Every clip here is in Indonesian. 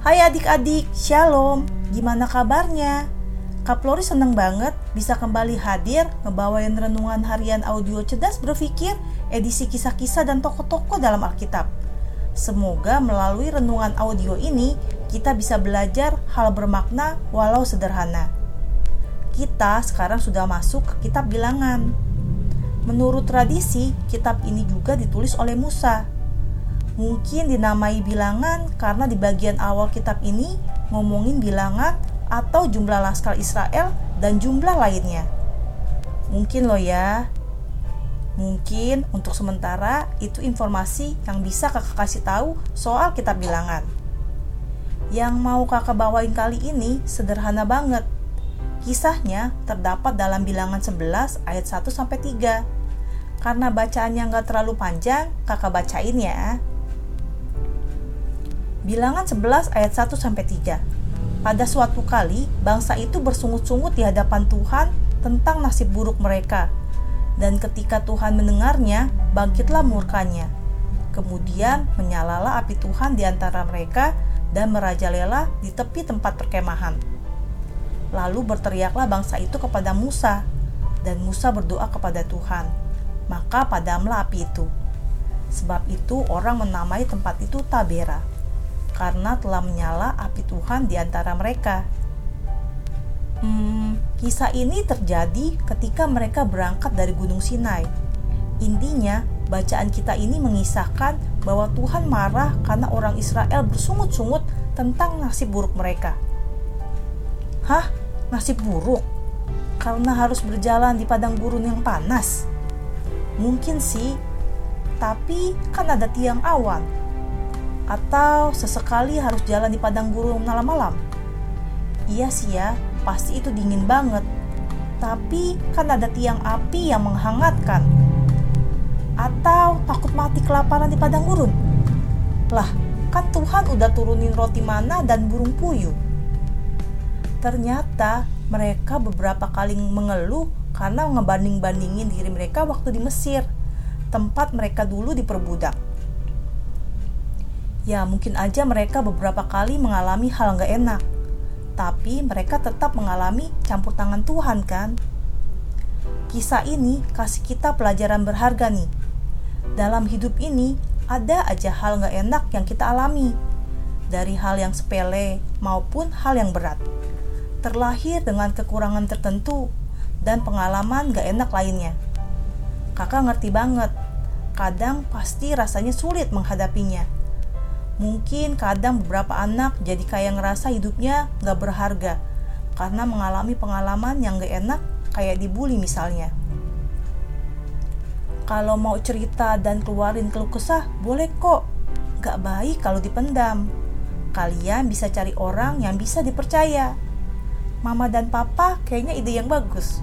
Hai adik-adik, shalom, gimana kabarnya? Kak Flori seneng banget bisa kembali hadir ngebawain renungan harian audio Cerdas Berpikir edisi kisah-kisah dan tokoh-tokoh dalam Alkitab. Semoga melalui renungan audio ini kita bisa belajar hal bermakna walau sederhana. Kita sekarang sudah masuk ke kitab Bilangan. Menurut tradisi, kitab ini juga ditulis oleh Musa. Mungkin dinamai bilangan karena di bagian awal kitab ini ngomongin bilangan atau jumlah laskar Israel dan jumlah lainnya. Mungkin loh ya. Mungkin untuk sementara itu informasi yang bisa kakak kasih tahu soal kitab bilangan. Yang mau kakak bawain kali ini sederhana banget. Kisahnya terdapat dalam bilangan 11 ayat 1-3. Karena bacaannya gak terlalu panjang, kakak bacain ya. Bilangan 11 ayat 1-3. Pada suatu kali, bangsa itu bersungut-sungut di hadapan Tuhan tentang nasib buruk mereka. Dan ketika Tuhan mendengarnya, bangkitlah murkanya. Kemudian menyalalah api Tuhan di antara mereka dan merajalela di tepi tempat perkemahan. Lalu berteriaklah bangsa itu kepada Musa, dan Musa berdoa kepada Tuhan. Maka padamlah api itu. Sebab itu orang menamai tempat itu Tabera, karena telah menyala api Tuhan di antara mereka. Kisah ini terjadi ketika mereka berangkat dari Gunung Sinai. Intinya, bacaan kita ini mengisahkan bahwa Tuhan marah karena orang Israel bersungut-sungut tentang nasib buruk mereka. Hah? Nasib buruk? Karena harus berjalan di padang gurun yang panas? Mungkin sih, tapi kan ada tiang awan. Atau sesekali harus jalan di padang gurun malam-malam. Iya sih ya, pasti itu dingin banget. Tapi kan ada tiang api yang menghangatkan. Atau takut mati kelaparan di padang gurun. Lah, kan Tuhan udah turunin roti mana dan burung puyuh. Ternyata mereka beberapa kali mengeluh karena ngebanding-bandingin diri mereka waktu di Mesir, tempat mereka dulu diperbudak. Ya mungkin aja mereka beberapa kali mengalami hal gak enak, tapi mereka tetap mengalami campur tangan Tuhan kan? Kisah ini kasih kita pelajaran berharga nih. Dalam hidup ini ada aja hal gak enak yang kita alami, dari hal yang sepele maupun hal yang berat. Terlahir dengan kekurangan tertentu dan pengalaman gak enak lainnya. Kakak ngerti banget, kadang pasti rasanya sulit menghadapinya. Mungkin kadang beberapa anak jadi kayak ngerasa hidupnya gak berharga karena mengalami pengalaman yang gak enak kayak dibully misalnya. Kalau mau cerita dan keluarin keluh kesah boleh kok, gak baik kalau dipendam. Kalian bisa cari orang yang bisa dipercaya. Mama dan papa kayaknya ide yang bagus.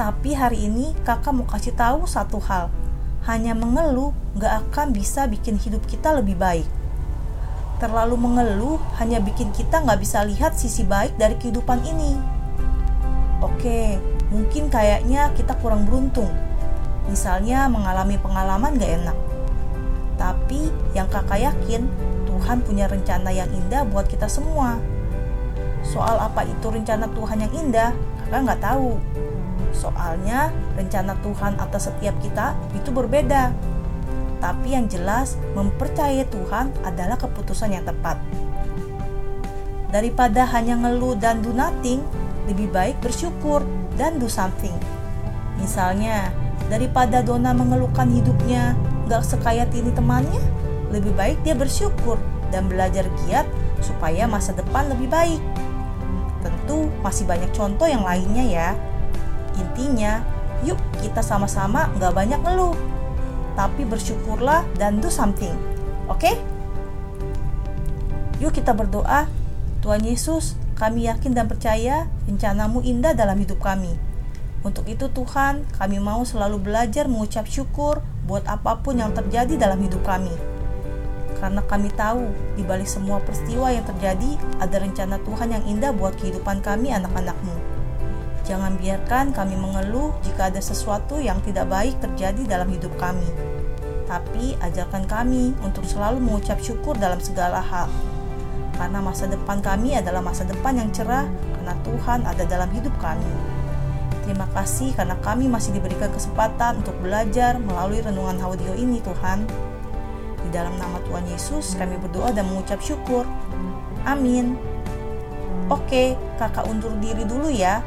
Tapi hari ini kakak mau kasih tahu satu hal. Hanya mengeluh gak akan bisa bikin hidup kita lebih baik. Terlalu mengeluh hanya bikin kita gak bisa lihat sisi baik dari kehidupan ini. Oke, mungkin kayaknya kita kurang beruntung. Misalnya mengalami pengalaman gak enak. Tapi yang kakak yakin, Tuhan punya rencana yang indah buat kita semua. Soal apa itu rencana Tuhan yang indah, kakak gak tahu. Soalnya rencana Tuhan atas setiap kita itu berbeda. Tapi yang jelas mempercayai Tuhan adalah keputusan yang tepat. Daripada hanya ngeluh dan do nothing, lebih baik bersyukur dan do something. Misalnya, daripada Dona mengeluhkan hidupnya gak sekaya Tini temannya, lebih baik dia bersyukur dan belajar giat supaya masa depan lebih baik. Tentu masih banyak contoh yang lainnya ya. Intinya, yuk kita sama-sama gak banyak ngeluh, tapi bersyukurlah dan do something. Oke? Yuk kita berdoa. Tuhan Yesus, kami yakin dan percaya rencana-Mu indah dalam hidup kami. Untuk itu Tuhan, kami mau selalu belajar mengucap syukur buat apapun yang terjadi dalam hidup kami. Karena kami tahu di balik semua peristiwa yang terjadi ada rencana Tuhan yang indah buat kehidupan kami anak-anak-Mu. Jangan biarkan kami mengeluh jika ada sesuatu yang tidak baik terjadi dalam hidup kami. Tapi ajarkan kami untuk selalu mengucap syukur dalam segala hal. karena masa depan kami adalah masa depan yang cerah, karena Tuhan ada dalam hidup kami. Terima kasih karena kami masih diberikan kesempatan untuk belajar melalui renungan audio ini, Tuhan. Di dalam nama Tuhan Yesus kami berdoa dan mengucap syukur. Amin. Oke, kakak undur diri dulu ya.